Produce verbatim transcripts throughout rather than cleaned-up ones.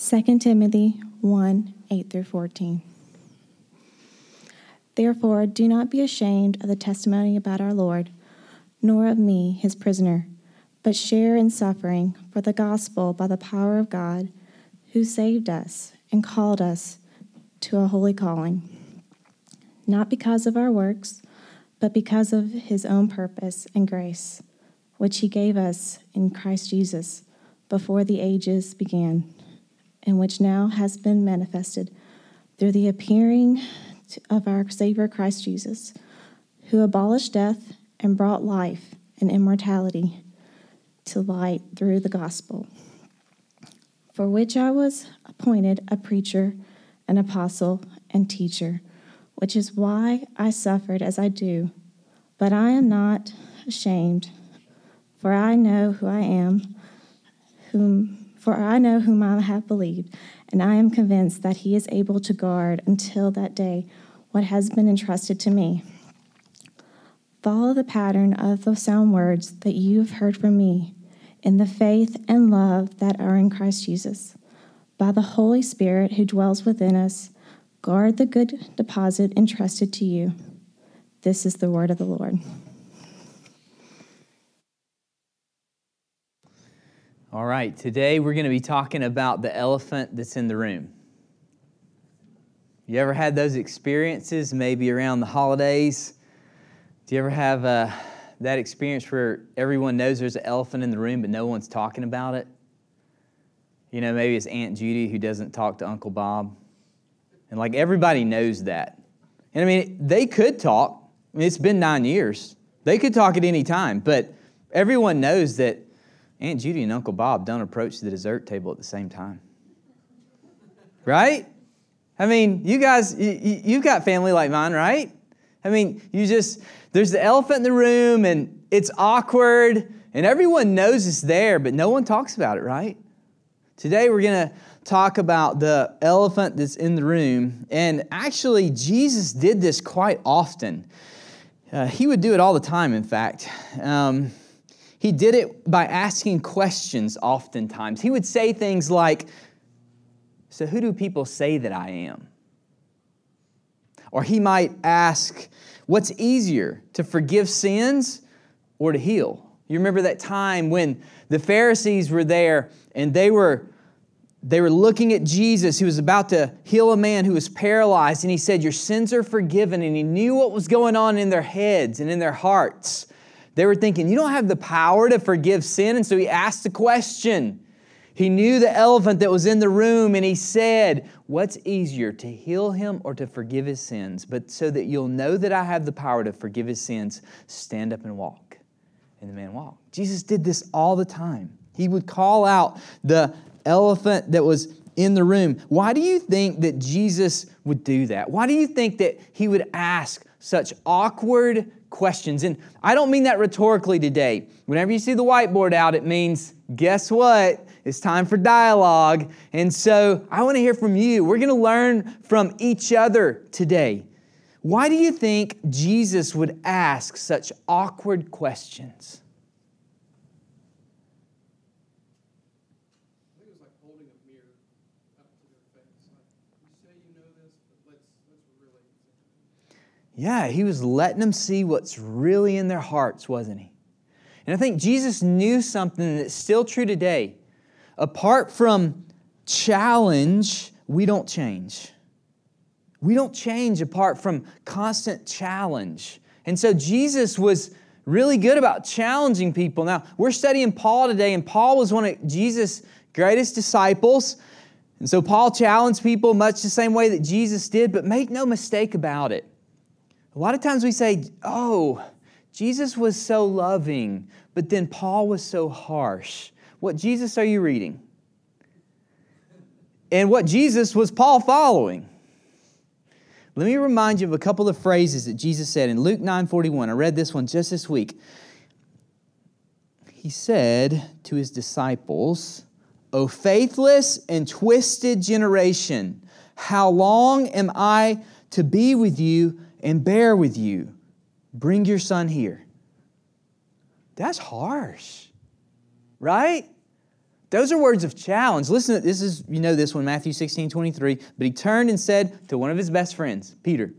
Second Timothy one, eight through fourteen. Therefore, do not be ashamed of the testimony about our Lord, nor of me, his prisoner, but share in suffering for the gospel by the power of God, who saved us and called us to a holy calling, not because of our works, but because of his own purpose and grace, which he gave us in Christ Jesus before the ages began, and which now has been manifested through the appearing of our Savior Christ Jesus, who abolished death and brought life and immortality to light through the gospel, for which I was appointed a preacher, an apostle, and teacher, which is why I suffered as I do. But I am not ashamed, for I know who I am, whom For I know whom I have believed, and I am convinced that he is able to guard until that day what has been entrusted to me. Follow the pattern of the sound words that you have heard from me in the faith and love that are in Christ Jesus. By the Holy Spirit who dwells within us, guard the good deposit entrusted to you. This is the word of the Lord. All right, today we're going to be talking about the elephant that's in the room. You ever had those experiences, maybe around the holidays? Do you ever have uh, that experience where everyone knows there's an elephant in the room, but no one's talking about it? You know, maybe it's Aunt Judy who doesn't talk to Uncle Bob. And like everybody knows that. And I mean, they could talk. I mean, it's been nine years. They could talk at any time, but everyone knows that Aunt Judy and Uncle Bob don't approach the dessert table at the same time. Right? I mean, you guys, you, you've got family like mine, right? I mean, you just, there's the elephant in the room, and it's awkward, and everyone knows it's there, but no one talks about it, right? Today, we're going to talk about the elephant that's in the room, and actually, Jesus did this quite often. Uh, he would do it all the time, in fact. Um... He did it by asking questions oftentimes. He would say things like, so who do people say that I am? Or he might ask, what's easier, to forgive sins or to heal? You remember that time when the Pharisees were there and they were, they were looking at Jesus who was about to heal a man who was paralyzed, and he said, your sins are forgiven. And he knew what was going on in their heads and in their hearts. They were thinking, you don't have the power to forgive sin. And so he asked the question. He knew the elephant that was in the room, and he said, what's easier, to heal him or to forgive his sins? But so that you'll know that I have the power to forgive his sins, stand up and walk. And the man walked. Jesus did this all the time. He would call out the elephant that was in the room. Why do you think that Jesus would do that? Why do you think that he would ask such awkward questions? And I don't mean that rhetorically today. Whenever you see the whiteboard out, it means, guess what? It's time for dialogue. And so I want to hear from you. We're going to learn from each other today. Why do you think Jesus would ask such awkward questions? I think it was like holding a mirror up to their face. Like, you say you know this, but let's let's really. Yeah, he was letting them see what's really in their hearts, wasn't he? And I think Jesus knew something that's still true today. Apart from challenge, we don't change. We don't change apart from constant challenge. And so Jesus was really good about challenging people. Now, we're studying Paul today, and Paul was one of Jesus' greatest disciples. And so Paul challenged people much the same way that Jesus did, but make no mistake about it. A lot of times we say, oh, Jesus was so loving, but then Paul was so harsh. What Jesus are you reading? And what Jesus was Paul following? Let me remind you of a couple of phrases that Jesus said in Luke nine forty-one. I read this one just this week. He said to his disciples, O faithless and twisted generation, how long am I to be with you and bear with you? Bring your son here. That's harsh, right? Those are words of challenge. Listen, this is, you know this one, Matthew sixteen twenty-three. But he turned and said to one of his best friends, Peter,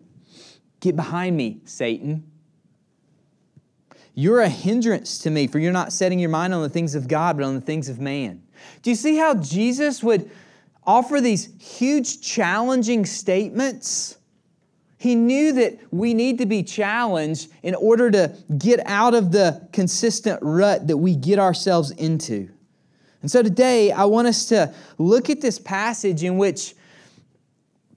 get behind me, Satan. You're a hindrance to me, for you're not setting your mind on the things of God, but on the things of man. Do you see how Jesus would offer these huge, challenging statements? He knew that we need to be challenged in order to get out of the consistent rut that we get ourselves into. And so today, I want us to look at this passage in which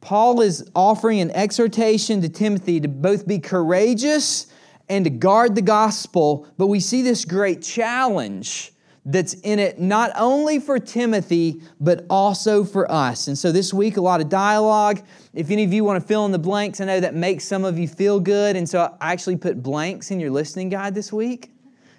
Paul is offering an exhortation to Timothy to both be courageous and to guard the gospel. But we see this great challenge that's in it, not only for Timothy, but also for us. And so this week, a lot of dialogue. If any of you want to fill in the blanks, I know that makes some of you feel good. And so I actually put blanks in your listening guide this week.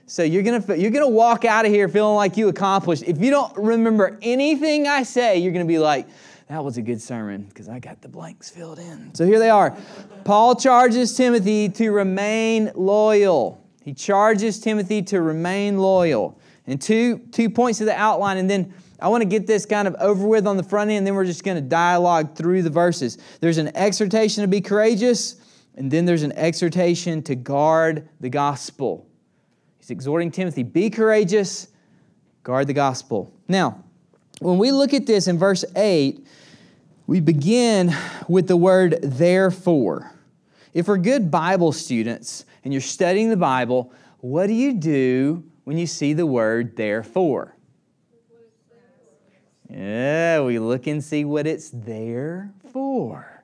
So you're going to you're gonna walk out of here feeling like you accomplished. If you don't remember anything I say, you're going to be like, that was a good sermon because I got the blanks filled in. So here they are. Paul charges Timothy to remain loyal. He charges Timothy to remain loyal. And two, two points of the outline, and then I want to get this kind of over with on the front end, and then we're just going to dialogue through the verses. There's an exhortation to be courageous, and then there's an exhortation to guard the gospel. He's exhorting Timothy, be courageous, guard the gospel. Now, when we look at this in verse eight, we begin with the word therefore. If we're good Bible students and you're studying the Bible, what do you do when you see the word therefore? Yeah, we look and see what it's there for.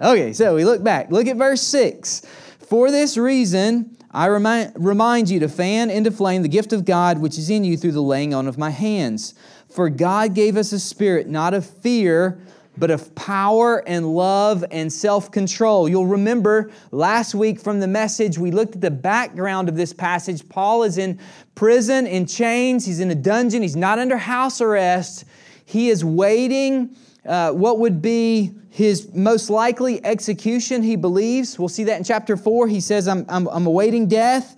Okay, so we look back. Look at verse six. For this reason, I remind, remind you to fan into flame the gift of God which is in you through the laying on of my hands. For God gave us a spirit not of fear, but of power and love and self-control. You'll remember last week from the message, we looked at the background of this passage. Paul is in prison, in chains. He's in a dungeon. He's not under house arrest. He is waiting uh, what would be his most likely execution, he believes. We'll see that in chapter four. He says, I'm, I'm, I'm awaiting death.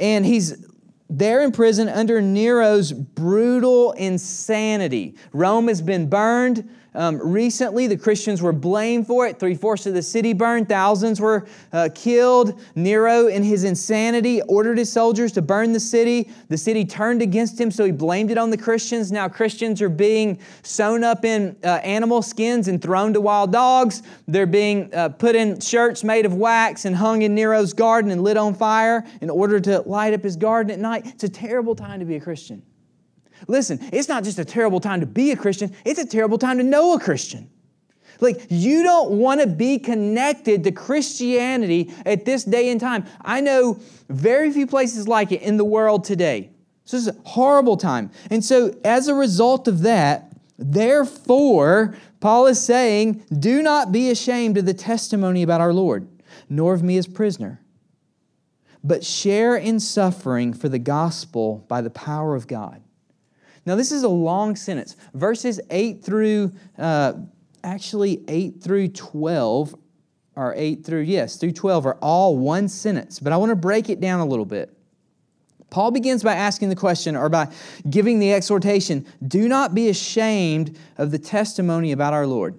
And he's there in prison under Nero's brutal insanity. Rome has been burned um, recently. The Christians were blamed for it. Three-fourths of the city burned. Thousands were uh, killed. Nero, in his insanity, ordered his soldiers to burn the city. The city turned against him, so he blamed it on the Christians. Now Christians are being sewn up in uh, animal skins and thrown to wild dogs. They're being uh, put in shirts made of wax and hung in Nero's garden and lit on fire in order to light up his garden at night. It's a terrible time to be a Christian. Listen, it's not just a terrible time to be a Christian, it's a terrible time to know a Christian. Like, you don't want to be connected to Christianity at this day and time. I know very few places like it in the world today. So this is a horrible time. And so as a result of that, therefore, Paul is saying, do not be ashamed of the testimony about our Lord, nor of me as prisoner, but share in suffering for the gospel by the power of God. Now, this is a long sentence. Verses eight through, uh, actually eight through twelve, or eight through, yes, through twelve are all one sentence. But I want to break it down a little bit. Paul begins by asking the question, or by giving the exhortation, do not be ashamed of the testimony about our Lord.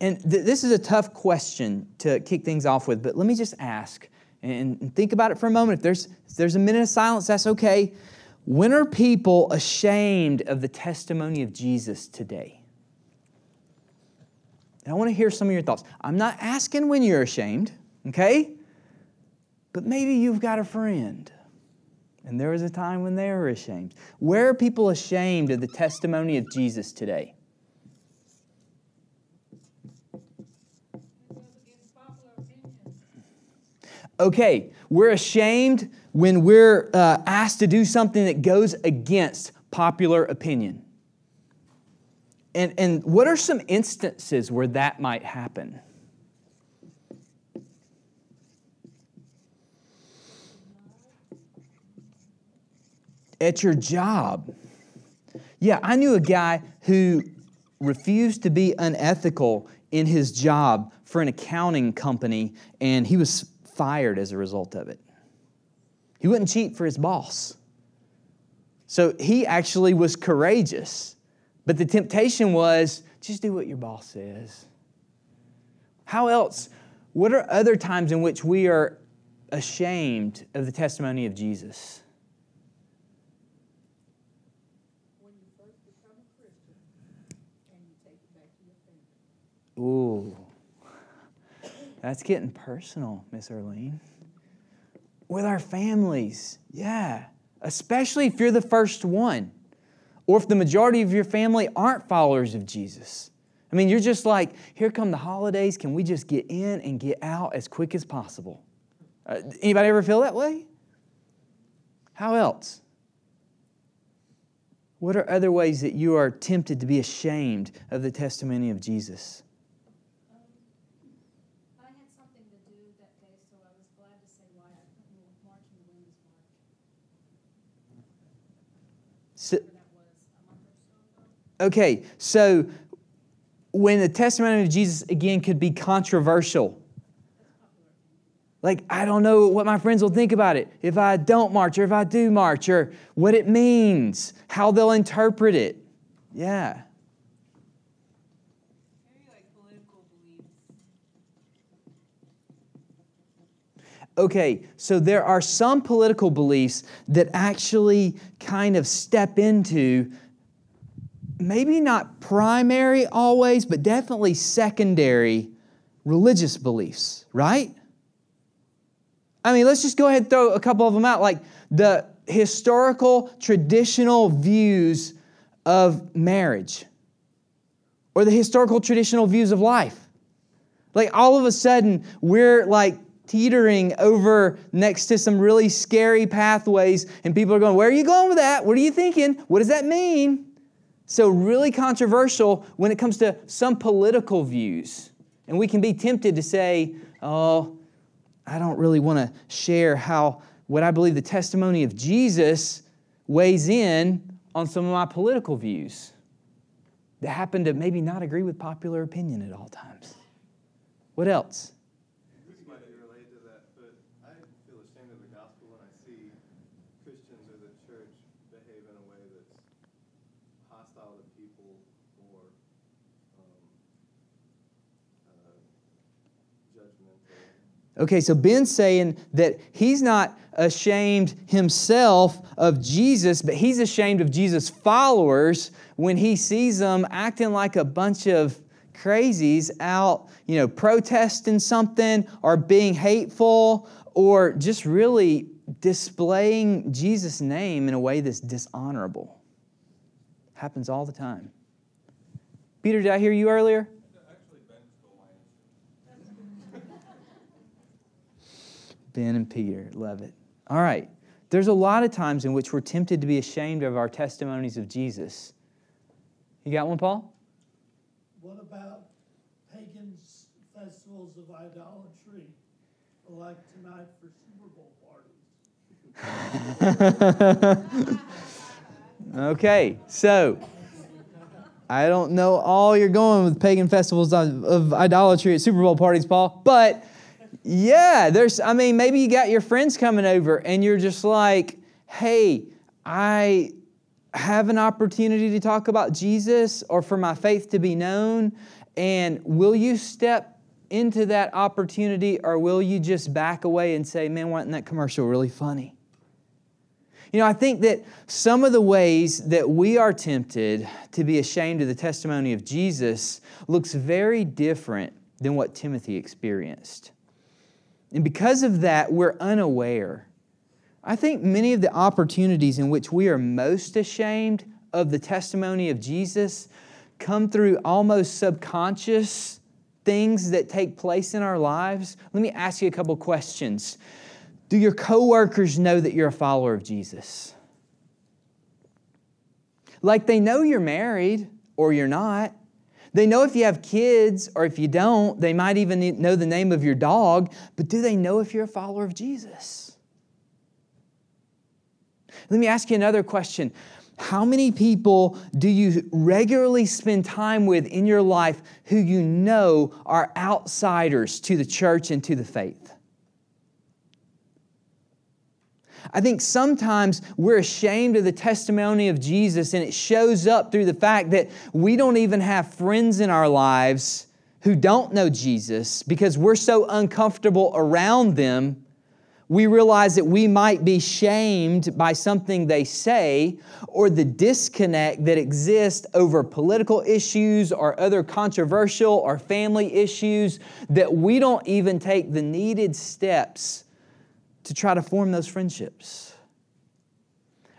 And th- this is a tough question to kick things off with, but let me just ask and, and think about it for a moment. If there's, if there's a minute of silence, that's okay. When are people ashamed of the testimony of Jesus today? And I want to hear some of your thoughts. I'm not asking when you're ashamed, okay? But maybe you've got a friend, and there was a time when they were ashamed. Where are people ashamed of the testimony of Jesus today? Okay, we're ashamed when we're uh, asked to do something that goes against popular opinion. And, and what are some instances where that might happen? At your job. Yeah, I knew a guy who refused to be unethical in his job for an accounting company, and he was fired as a result of it. He wouldn't cheat for his boss. So he actually was courageous. But the temptation was, just do what your boss says. How else? What are other times in which we are ashamed of the testimony of Jesus? When you first become a Christian and you take it back to your family. Ooh. That's getting personal, Miss Erlene. With our families, yeah. Especially if you're the first one. Or if the majority of your family aren't followers of Jesus. I mean, you're just like, here come the holidays. Can we just get in and get out as quick as possible? Uh, anybody ever feel that way? How else? What are other ways that you are tempted to be ashamed of the testimony of Jesus? So, okay, so when the testimony of Jesus, again, could be controversial. Like, I don't know what my friends will think about it, if I don't march or if I do march, or what it means, how they'll interpret it. Yeah. Very, like, political beliefs. Okay, so there are some political beliefs that actually kind of step into maybe not primary always, but definitely secondary religious beliefs, right? I mean, let's just go ahead and throw a couple of them out, like the historical, traditional views of marriage or the historical, traditional views of life. Like all of a sudden, we're like teetering over next to some really scary pathways and people are going, where are you going with that? What are you thinking? What does that mean? So really controversial when it comes to some political views. And we can be tempted to say, oh, I don't really want to share how what I believe the testimony of Jesus weighs in on some of my political views that happen to maybe not agree with popular opinion at all times. What else? This might be related to that, but I feel ashamed of the gospel when I see Christians or the church behave in a way that's hostile to people or um, uh, judgmental. Okay, so Ben's saying that he's not ashamed himself of Jesus, but he's ashamed of Jesus' followers when he sees them acting like a bunch of crazies out, you know, protesting something or being hateful or just really displaying Jesus' name in a way that's dishonorable. Happens all the time. Peter, did I hear you earlier? Ben and Peter, love it. All right. There's a lot of times in which we're tempted to be ashamed of our testimonies of Jesus. You got one, Paul? What about pagan festivals of idolatry, like tonight for Super Bowl parties? Okay, so I don't know all you're going with pagan festivals of, of idolatry at Super Bowl parties, Paul, but yeah, there's, I mean, maybe you got your friends coming over and you're just like, hey, I have an opportunity to talk about Jesus or for my faith to be known. And will you step into that opportunity or will you just back away and say, man, wasn't that commercial really funny? You know, I think that some of the ways that we are tempted to be ashamed of the testimony of Jesus looks very different than what Timothy experienced. And because of that, we're unaware. I think many of the opportunities in which we are most ashamed of the testimony of Jesus come through almost subconscious things that take place in our lives. Let me ask you a couple questions. Do your coworkers know that you're a follower of Jesus? Like they know you're married or you're not. They know if you have kids or if you don't. They might even know the name of your dog. But do they know if you're a follower of Jesus? Let me ask you another question. How many people do you regularly spend time with in your life who you know are outsiders to the church and to the faith? I think sometimes we're ashamed of the testimony of Jesus, and it shows up through the fact that we don't even have friends in our lives who don't know Jesus because we're so uncomfortable around them. We realize that we might be shamed by something they say or the disconnect that exists over political issues or other controversial or family issues, that we don't even take the needed steps to try to form those friendships.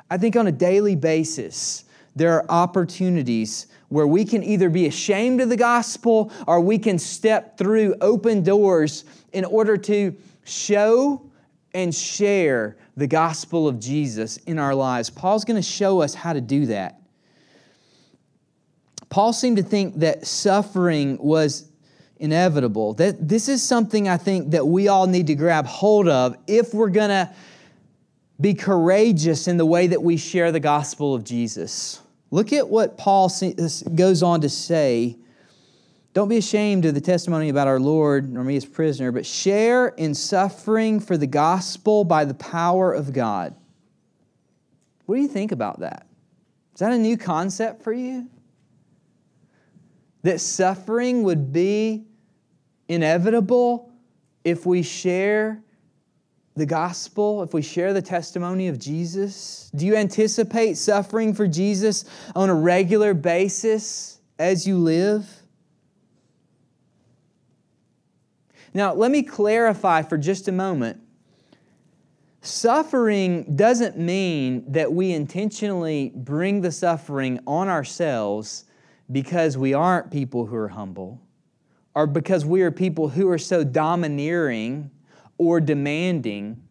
I think on a daily basis, there are opportunities where we can either be ashamed of the gospel or we can step through open doors in order to show and share the gospel of Jesus in our lives. Paul's going to show us how to do that. Paul seemed to think that suffering was inevitable. That this is something I think that we all need to grab hold of if we're going to be courageous in the way that we share the gospel of Jesus. Look at what Paul goes on to say. Don't be ashamed of the testimony about our Lord, nor me as prisoner, but share in suffering for the gospel by the power of God. What do you think about that? Is that a new concept for you? That suffering would be inevitable if we share the gospel, if we share the testimony of Jesus? Do you anticipate suffering for Jesus on a regular basis as you live? Now, let me clarify for just a moment. Suffering doesn't mean that we intentionally bring the suffering on ourselves because we aren't people who are humble or because we are people who are so domineering or demanding.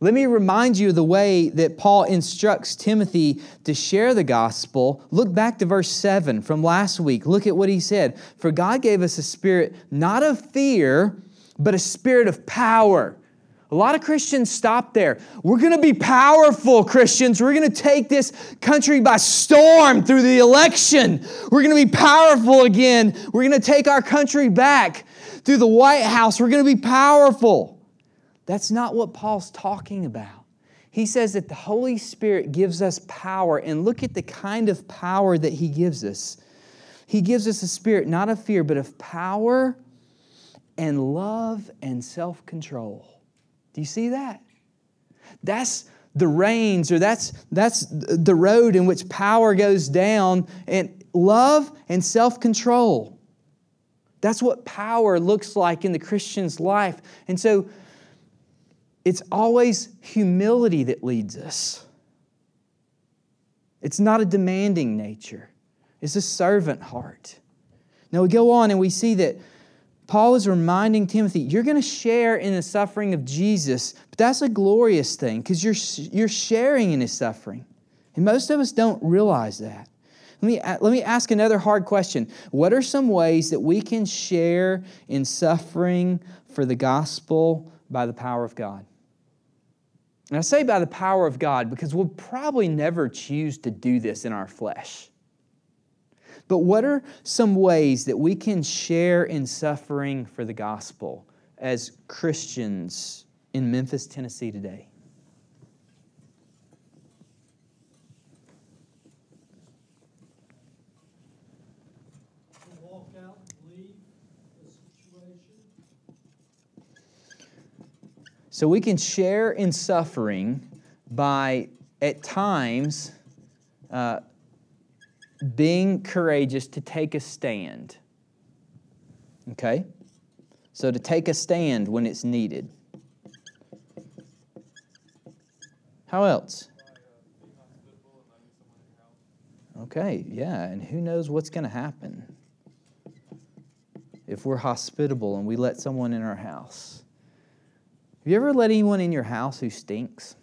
Let me remind you of the way that Paul instructs Timothy to share the gospel. Look back to verse seven from last week. Look at what he said. For God gave us a spirit not of fear, but a spirit of power. A lot of Christians stop there. We're going to be powerful Christians. We're going to take this country by storm through the election. We're going to be powerful again. We're going to take our country back through the White House. We're going to be powerful. That's not what Paul's talking about. He says that the Holy Spirit gives us power, and look at the kind of power that He gives us. He gives us a spirit not of fear, but of power and love and self-control. Do you see that? That's the reins, or that's, that's the road in which power goes down, and love and self-control. That's what power looks like in the Christian's life. And so it's always humility that leads us. It's not a demanding nature. It's a servant heart. Now we go on and we see that Paul is reminding Timothy, you're going to share in the suffering of Jesus, but that's a glorious thing because you're, you're sharing in His suffering. And most of us don't realize that. Let me, let me ask another hard question. What are some ways that we can share in suffering for the gospel by the power of God? And I say by the power of God because we'll probably never choose to do this in our flesh. But what are some ways that we can share in suffering for the gospel as Christians in Memphis, Tennessee today? To walk out and leave the situation. So we can share in suffering by, at times, uh, being courageous to take a stand. Okay? So to take a stand when it's needed. How else? Okay, yeah, and who knows what's going to happen if we're hospitable and we let someone in our house. Have you ever let anyone in your house who stinks?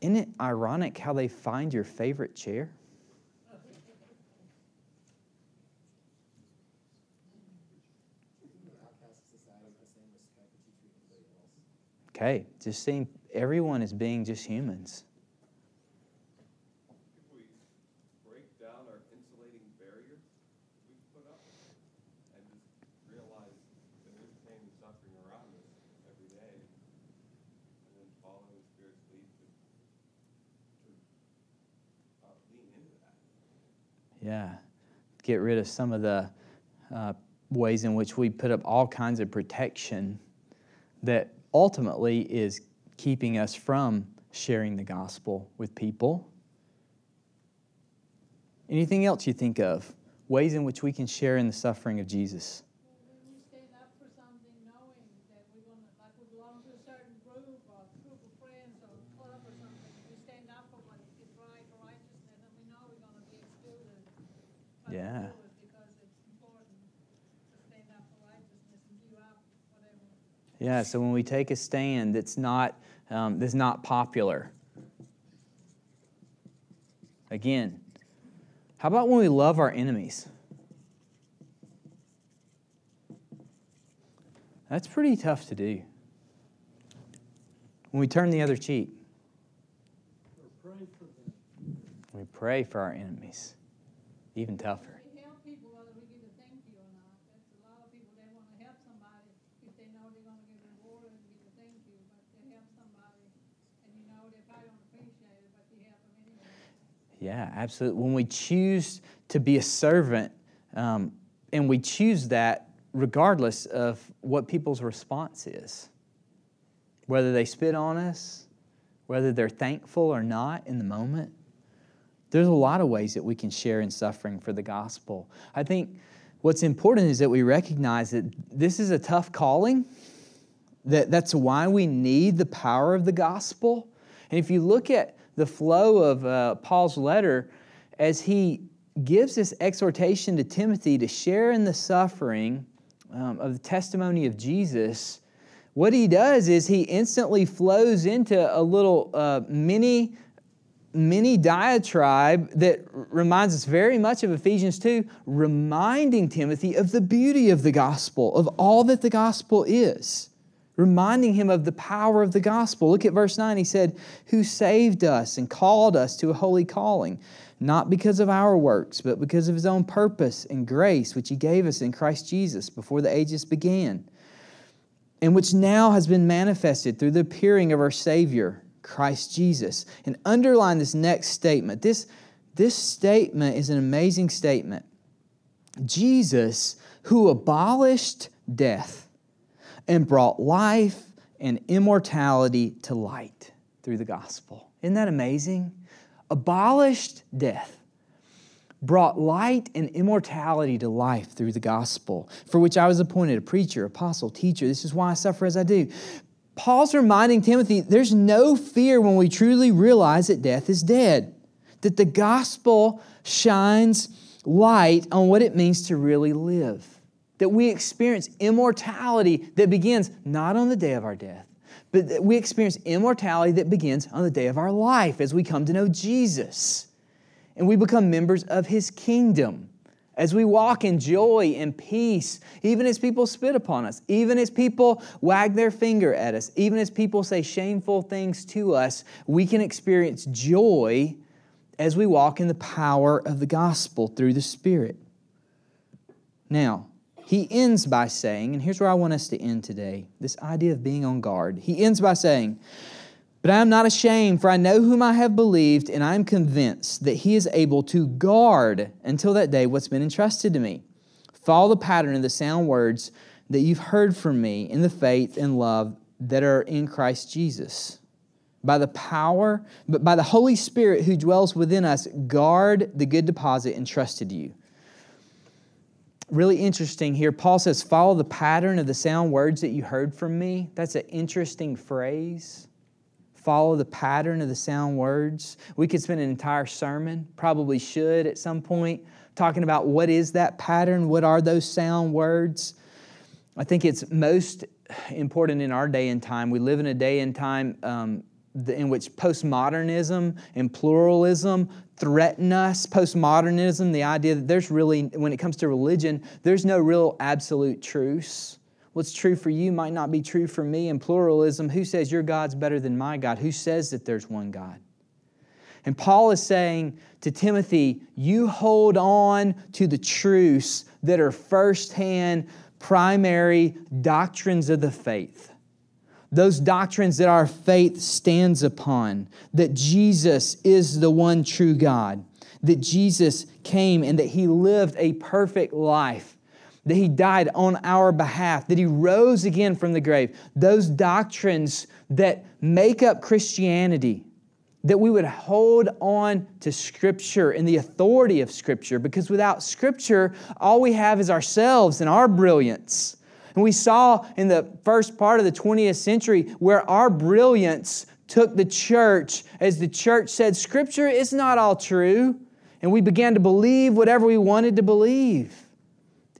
Isn't it ironic how they find your favorite chair? Okay, just seeing everyone as being just humans. If we break down our insulating barrier we put up and just realize that there's pain and suffering around us every day, and Yeah. Get rid of some of the uh, ways in which we put up all kinds of protection that ultimately is keeping us from sharing the gospel with people. Anything else you think of? Ways in which we can share in the suffering of Jesus. When we stand up for something, knowing that we want to, like we belong to a certain group or a group of friends or a club or something, we stand up for what is right or righteousness, and we know we're going to be excluded. Yeah. Because it's important to stand up for righteousness and do up whatever. Yeah. So when we take a stand, that's not um, that's not popular. Again. How about when we love our enemies? That's pretty tough to do. When we turn the other cheek. Or pray for them. We pray for our enemies. Even tougher. We help people whether we get a thank you or not. That's a lot of people, they want to help somebody if they know they're going to get a reward and get a thank you. But they help somebody and you know they probably don't appreciate it, but you help them anyway. Yeah, absolutely. When we choose to be a servant, um, and we choose that regardless of what people's response is, whether they spit on us, whether they're thankful or not in the moment, there's a lot of ways that we can share in suffering for the gospel. I think what's important is that we recognize that this is a tough calling, that that's why we need the power of the gospel. And if you look at the flow of uh, Paul's letter as he gives this exhortation to Timothy to share in the suffering um, of the testimony of Jesus, what he does is he instantly flows into a little uh, mini, mini diatribe that reminds us very much of Ephesians two, reminding Timothy of the beauty of the gospel, of all that the gospel is. Reminding him of the power of the gospel. Look at verse nine. He said, who saved us and called us to a holy calling, not because of our works, but because of his own purpose and grace, which he gave us in Christ Jesus before the ages began, and which now has been manifested through the appearing of our Savior, Christ Jesus. And underline this next statement. This, this statement is an amazing statement. Jesus, who abolished death, and brought life and immortality to light through the gospel. Isn't that amazing? Abolished death. Brought light and immortality to life through the gospel, for which I was appointed a preacher, apostle, teacher. This is why I suffer as I do. Paul's reminding Timothy, there's no fear when we truly realize that death is dead. That the gospel shines light on what it means to really live. That we experience immortality that begins not on the day of our death, but that we experience immortality that begins on the day of our life as we come to know Jesus. And we become members of His kingdom as we walk in joy and peace, even as people spit upon us, even as people wag their finger at us, even as people say shameful things to us, we can experience joy as we walk in the power of the gospel through the Spirit. Now, he ends by saying, and here's where I want us to end today, this idea of being on guard. He ends by saying, but I am not ashamed, for I know whom I have believed, and I am convinced that he is able to guard until that day what's been entrusted to me. Follow the pattern of the sound words that you've heard from me in the faith and love that are in Christ Jesus. By the power, but by the Holy Spirit who dwells within us, guard the good deposit entrusted to you. Really interesting here. Paul says, follow the pattern of the sound words that you heard from me. That's an interesting phrase. Follow the pattern of the sound words. We could spend an entire sermon, probably should at some point, talking about what is that pattern? What are those sound words? I think it's most important in our day and time. We live in a day and time um, in which postmodernism and pluralism threaten us. Postmodernism, the idea that there's really, when it comes to religion, there's no real absolute truths. What's true for you might not be true for me. And pluralism, who says your God's better than my God? Who says that there's one God? And Paul is saying to Timothy, you hold on to the truths that are firsthand, primary doctrines of the faith. Those doctrines that our faith stands upon, that Jesus is the one true God, that Jesus came and that He lived a perfect life, that He died on our behalf, that He rose again from the grave. Those doctrines that make up Christianity, that we would hold on to Scripture and the authority of Scripture, because without Scripture, all we have is ourselves and our brilliance. And we saw in the first part of the twentieth century where our brilliance took the church as the church said, Scripture is not all true. And we began to believe whatever we wanted to believe.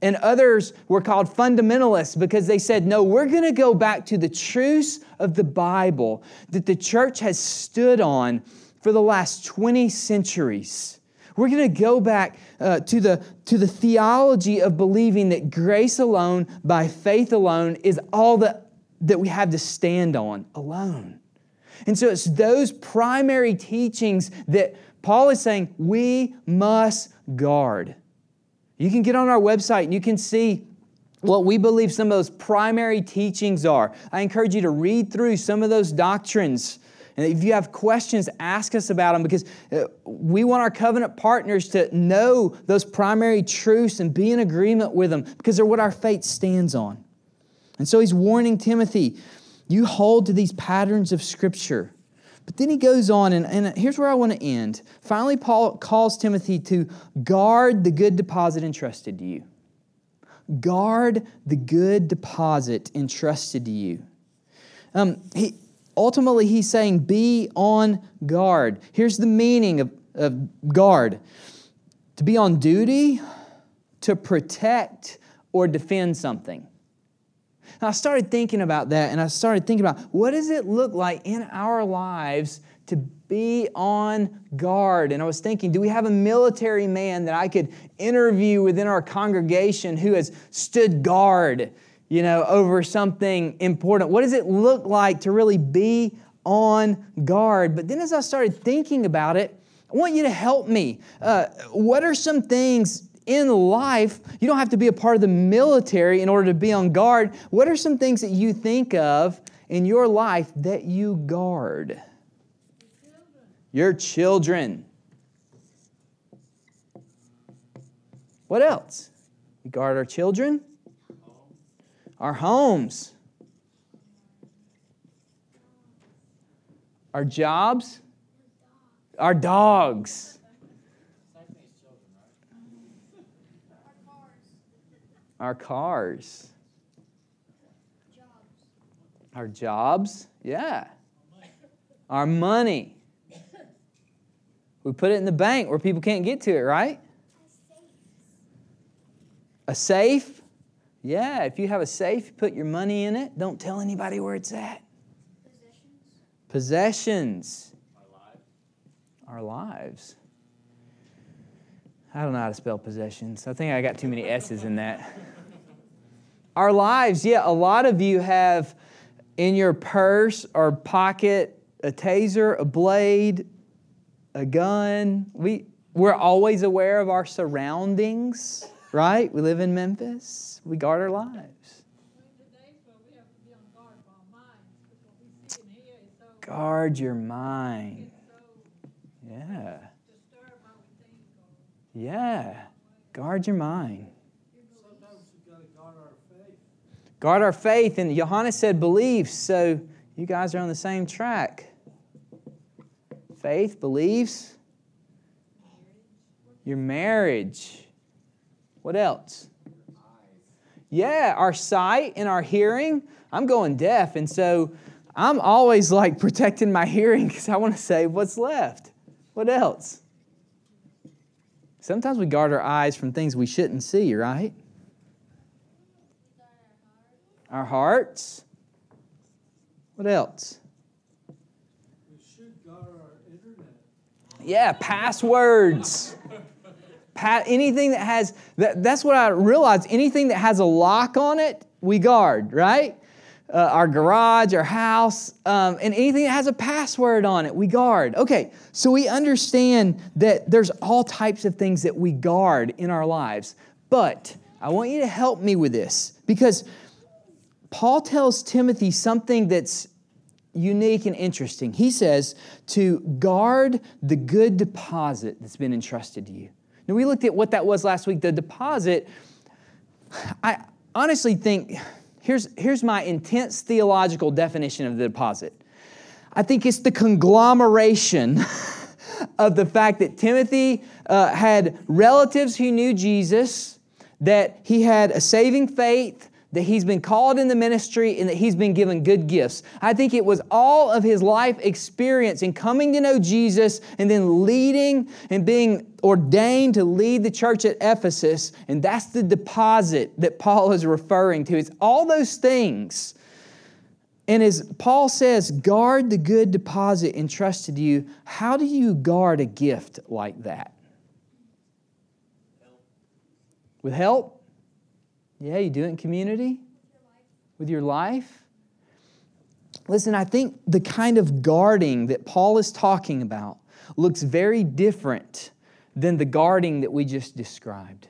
And others were called fundamentalists because they said, no, we're going to go back to the truths of the Bible that the church has stood on for the last twenty centuries. We're going to go back uh, to the, to the theology of believing that grace alone, by faith alone, is all that, that we have to stand on alone. And so it's those primary teachings that Paul is saying we must guard. You can get on our website and you can see what we believe some of those primary teachings are. I encourage you to read through some of those doctrines. And if you have questions, ask us about them, because we want our covenant partners to know those primary truths and be in agreement with them, because they're what our faith stands on. And so he's warning Timothy, you hold to these patterns of Scripture. But then he goes on, and, and here's where I want to end. Finally, Paul calls Timothy to guard the good deposit entrusted to you. Guard the good deposit entrusted to you. Um, he, ultimately, he's saying, be on guard. Here's the meaning of, of guard. To be on duty, to protect or defend something. And I started thinking about that, and I started thinking about what does it look like in our lives to be on guard? And I was thinking, do we have a military man that I could interview within our congregation who has stood guard, you know, over something important? What does it look like to really be on guard? But then as I started thinking about it, I want you to help me. Uh, what are some things in life? You don't have to be a part of the military in order to be on guard. What are some things that you think of in your life that you guard? Your children. Your children. What else? We guard our children. Our homes. Our jobs. Our dogs. Our cars. Jobs. Our jobs, yeah. Our money. We put it in the bank where people can't get to it, right? A safe. A safe? Yeah, if you have a safe, you put your money in it. Don't tell anybody where it's at. Possessions. Possessions. Our lives. Our lives. I don't know how to spell possessions. I think I got too many S's in that. Our lives, yeah, a lot of you have in your purse or pocket a taser, a blade, a gun. We, we're always aware of our surroundings, right? We live in Memphis. We guard our lives. Guard your mind. Yeah. Yeah, guard your mind. Sometimes we've got to guard our faith. Guard our faith, and Johannes said beliefs, so you guys are on the same track. Faith, beliefs, your marriage. What else? Yeah, our sight and our hearing. I'm going deaf, and so I'm always like protecting my hearing because I want to save what's left. What else? Sometimes we guard our eyes from things we shouldn't see, right? Our hearts. What else? We should guard our internet. Yeah, passwords. Pa- anything that has, that, that's what I realized, anything that has a lock on it, we guard, right? Uh, our garage, our house, um, and anything that has a password on it, we guard. Okay, so we understand that there's all types of things that we guard in our lives. But I want you to help me with this, because Paul tells Timothy something that's unique and interesting. He says to guard the good deposit that's been entrusted to you. Now, we looked at what that was last week. The deposit, I honestly think, here's, here's my intense theological definition of the deposit. I think it's the conglomeration of the fact that Timothy uh, had relatives who knew Jesus, that he had a saving faith, that he's been called in the ministry, and that he's been given good gifts. I think it was all of his life experience in coming to know Jesus and then leading and being ordained to lead the church at Ephesus. And that's the deposit that Paul is referring to. It's all those things. And as Paul says, guard the good deposit entrusted to you. How do you guard a gift like that? Help. With help? Yeah, you do it in community, with your life. Listen, I think the kind of guarding that Paul is talking about looks very different than the guarding that we just described.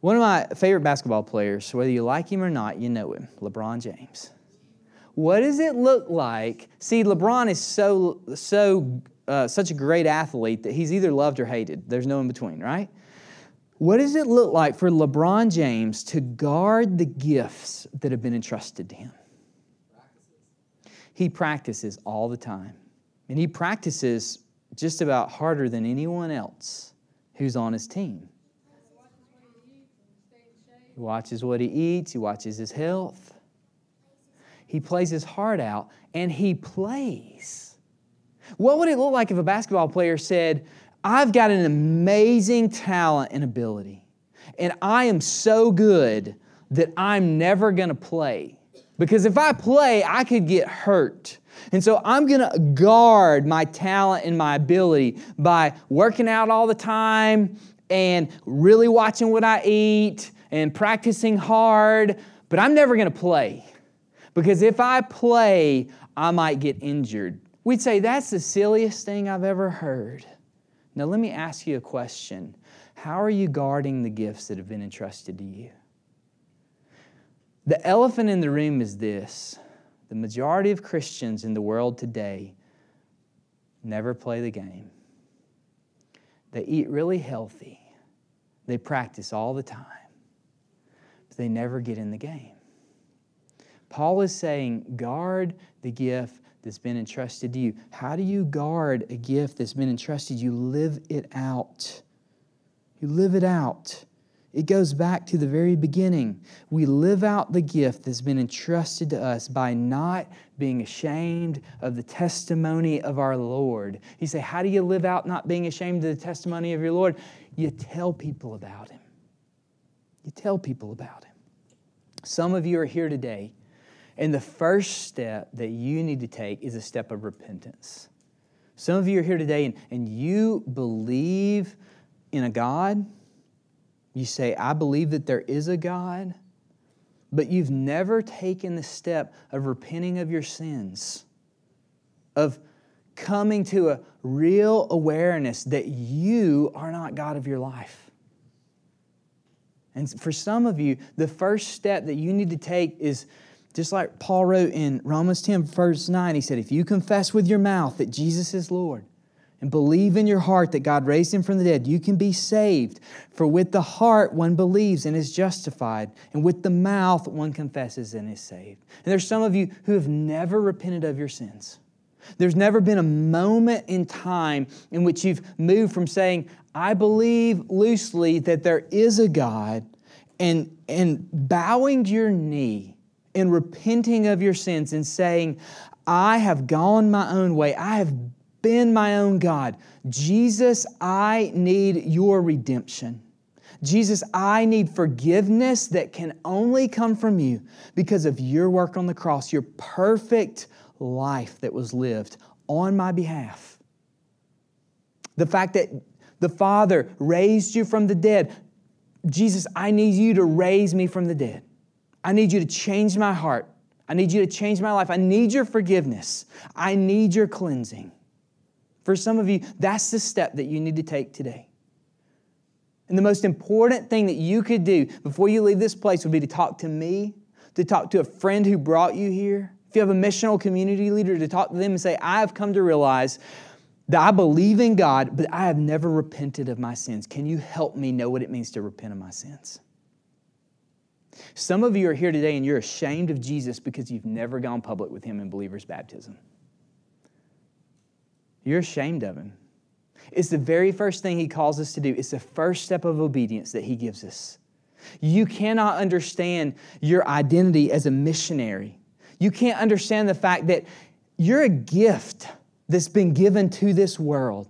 One of my favorite basketball players, whether you like him or not, you know him, LeBron James. What does it look like? See, LeBron is so, so uh, such a great athlete that he's either loved or hated. There's no in between, right? What does it look like for LeBron James to guard the gifts that have been entrusted to him? He practices all the time. And he practices just about harder than anyone else who's on his team. He watches what he eats. He watches his health. He plays his heart out, and he plays. What would it look like if a basketball player said, I've got an amazing talent and ability, and I am so good that I'm never going to play. Because if I play, I could get hurt. And so I'm going to guard my talent and my ability by working out all the time and really watching what I eat and practicing hard. But I'm never going to play. Because if I play, I might get injured. We'd say, that's the silliest thing I've ever heard. Now, let me ask you a question. How are you guarding the gifts that have been entrusted to you? The elephant in the room is this. The majority of Christians in the world today never play the game. They eat really healthy. They practice all the time. But they never get in the game. Paul is saying, guard the gift that's been entrusted to you. How do you guard a gift that's been entrusted? You live it out. You live it out. It goes back to the very beginning. We live out the gift that's been entrusted to us by not being ashamed of the testimony of our Lord. You say, how do you live out not being ashamed of the testimony of your Lord? You tell people about Him. You tell people about Him. Some of you are here today, and the first step that you need to take is a step of repentance. Some of you are here today and, and you believe in a God. You say, I believe that there is a God. But you've never taken the step of repenting of your sins, of coming to a real awareness that you are not God of your life. And for some of you, the first step that you need to take is just like Paul wrote in Romans ten, verse nine, he said, if you confess with your mouth that Jesus is Lord and believe in your heart that God raised Him from the dead, you can be saved. For with the heart one believes and is justified, and with the mouth one confesses and is saved. And there's some of you who have never repented of your sins. There's never been a moment in time in which you've moved from saying, I believe loosely that there is a God, and, and bowing your knee and repenting of your sins and saying, I have gone my own way. I have been my own God. Jesus, I need your redemption. Jesus, I need forgiveness that can only come from you because of your work on the cross, your perfect life that was lived on my behalf. The fact that the Father raised you from the dead. Jesus, I need you to raise me from the dead. I need you to change my heart. I need you to change my life. I need your forgiveness. I need your cleansing. For some of you, that's the step that you need to take today. And the most important thing that you could do before you leave this place would be to talk to me, to talk to a friend who brought you here, If you have a missional community leader, to talk to them and say, I have come to realize that I believe in God, but I have never repented of my sins. Can you help me know what it means to repent of my sins? Some of you are here today and you're ashamed of Jesus because you've never gone public with him in believer's baptism. You're ashamed of him. It's the very first thing he calls us to do. It's the first step of obedience that he gives us. You cannot understand your identity as a missionary. You can't understand the fact that you're a gift that's been given to this world.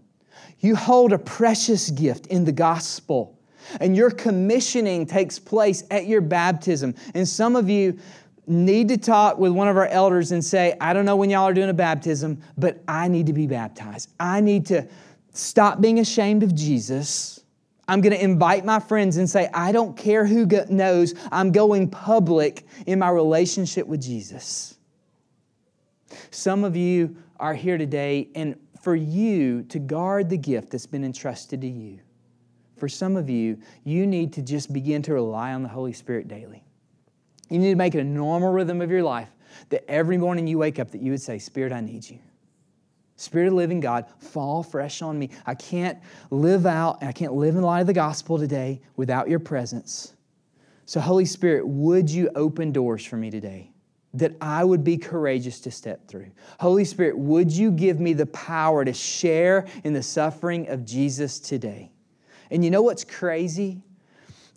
You hold a precious gift in the gospel, and your commissioning takes place at your baptism. And some of you need to talk with one of our elders and say, I don't know when y'all are doing a baptism, but I need to be baptized. I need to stop being ashamed of Jesus. I'm going to invite my friends and say, I don't care who knows, I'm going public in my relationship with Jesus. Some of you are here today, and for you to guard the gift that's been entrusted to you, for some of you, you need to just begin to rely on the Holy Spirit daily. You need to make it a normal rhythm of your life that every morning you wake up that you would say, Spirit, I need you. Spirit of the living God, fall fresh on me. I can't live out, and I can't live in the light of the gospel today without your presence. So Holy Spirit, would you open doors for me today that I would be courageous to step through? Holy Spirit, would you give me the power to share in the suffering of Jesus today? And you know what's crazy?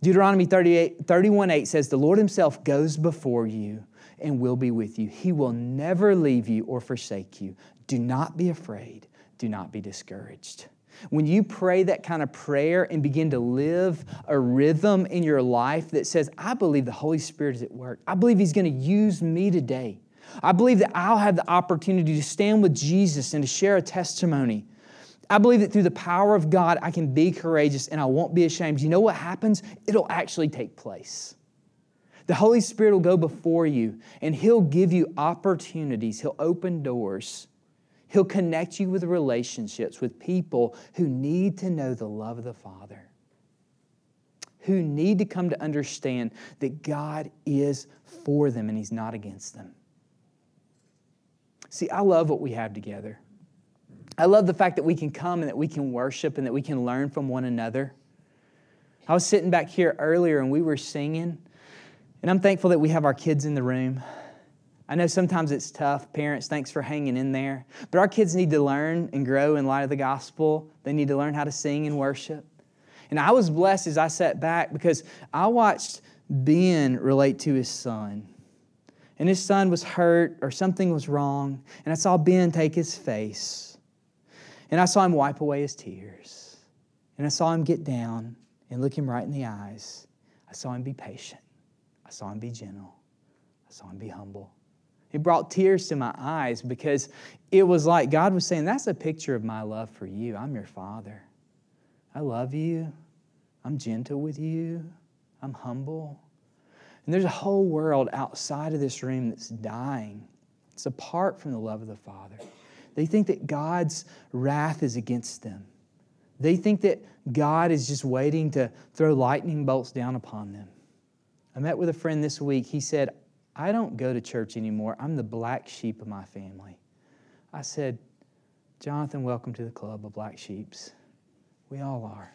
Deuteronomy thirty-eight, thirty-one eight says, the Lord himself goes before you and will be with you. He will never leave you or forsake you. Do not be afraid. Do not be discouraged. When you pray that kind of prayer and begin to live a rhythm in your life that says, I believe the Holy Spirit is at work. I believe he's going to use me today. I believe that I'll have the opportunity to stand with Jesus and to share a testimony. I believe that through the power of God, I can be courageous and I won't be ashamed. You know what happens? It'll actually take place. The Holy Spirit will go before you and he'll give you opportunities. He'll open doors. He'll connect you with relationships, with people who need to know the love of the Father, who need to come to understand that God is for them and he's not against them. See, I love what we have together. I love the fact that we can come and that we can worship and that we can learn from one another. I was sitting back here earlier and we were singing, and I'm thankful that we have our kids in the room. I know sometimes it's tough. Parents, thanks for hanging in there. But our kids need to learn and grow in light of the gospel. They need to learn how to sing and worship. And I was blessed as I sat back because I watched Ben relate to his son. And his son was hurt or something was wrong. And I saw Ben take his face. And I saw him wipe away his tears. And I saw him get down and look him right in the eyes. I saw him be patient. I saw him be gentle. I saw him be humble. It brought tears to my eyes because it was like God was saying, that's a picture of my love for you. I'm your Father. I love you. I'm gentle with you. I'm humble. And there's a whole world outside of this room that's dying. It's apart from the love of the Father. They think that God's wrath is against them. They think that God is just waiting to throw lightning bolts down upon them. I met with a friend this week. He said, I don't go to church anymore. I'm the black sheep of my family. I said, Jonathan, welcome to the club of black sheeps. We all are.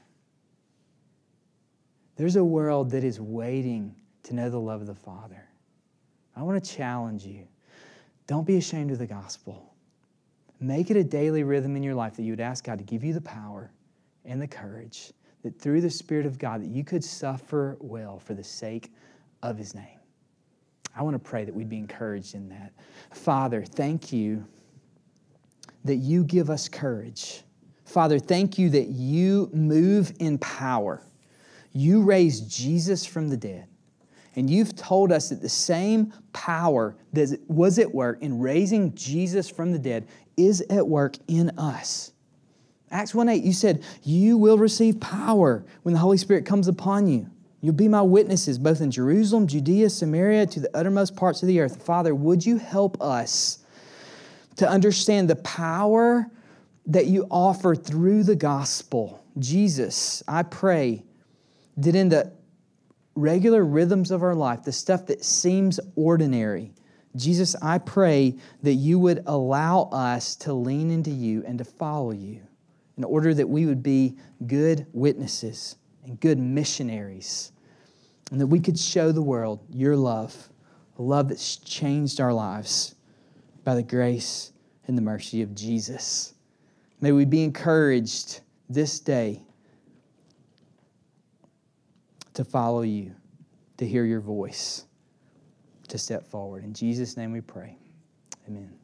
There's a world that is waiting to know the love of the Father. I want to challenge you. Don't be ashamed of the gospel. Make it a daily rhythm in your life that you would ask God to give you the power and the courage that through the Spirit of God that you could suffer well for the sake of his name. I want to pray that we'd be encouraged in that. Father, thank you that you give us courage. Father, thank you that you move in power. You raised Jesus from the dead. And you've told us that the same power that was at work in raising Jesus from the dead is at work in us. Acts one eight, you said, you will receive power when the Holy Spirit comes upon you. You'll be my witnesses both in Jerusalem, Judea, Samaria, to the uttermost parts of the earth. Father, would you help us to understand the power that you offer through the gospel? Jesus, I pray that in the regular rhythms of our life, the stuff that seems ordinary, Jesus, I pray that you would allow us to lean into you and to follow you in order that we would be good witnesses and good missionaries, and that we could show the world your love, a love that's changed our lives by the grace and the mercy of Jesus. May we be encouraged this day to follow you, to hear your voice, to step forward. In Jesus' name we pray. Amen.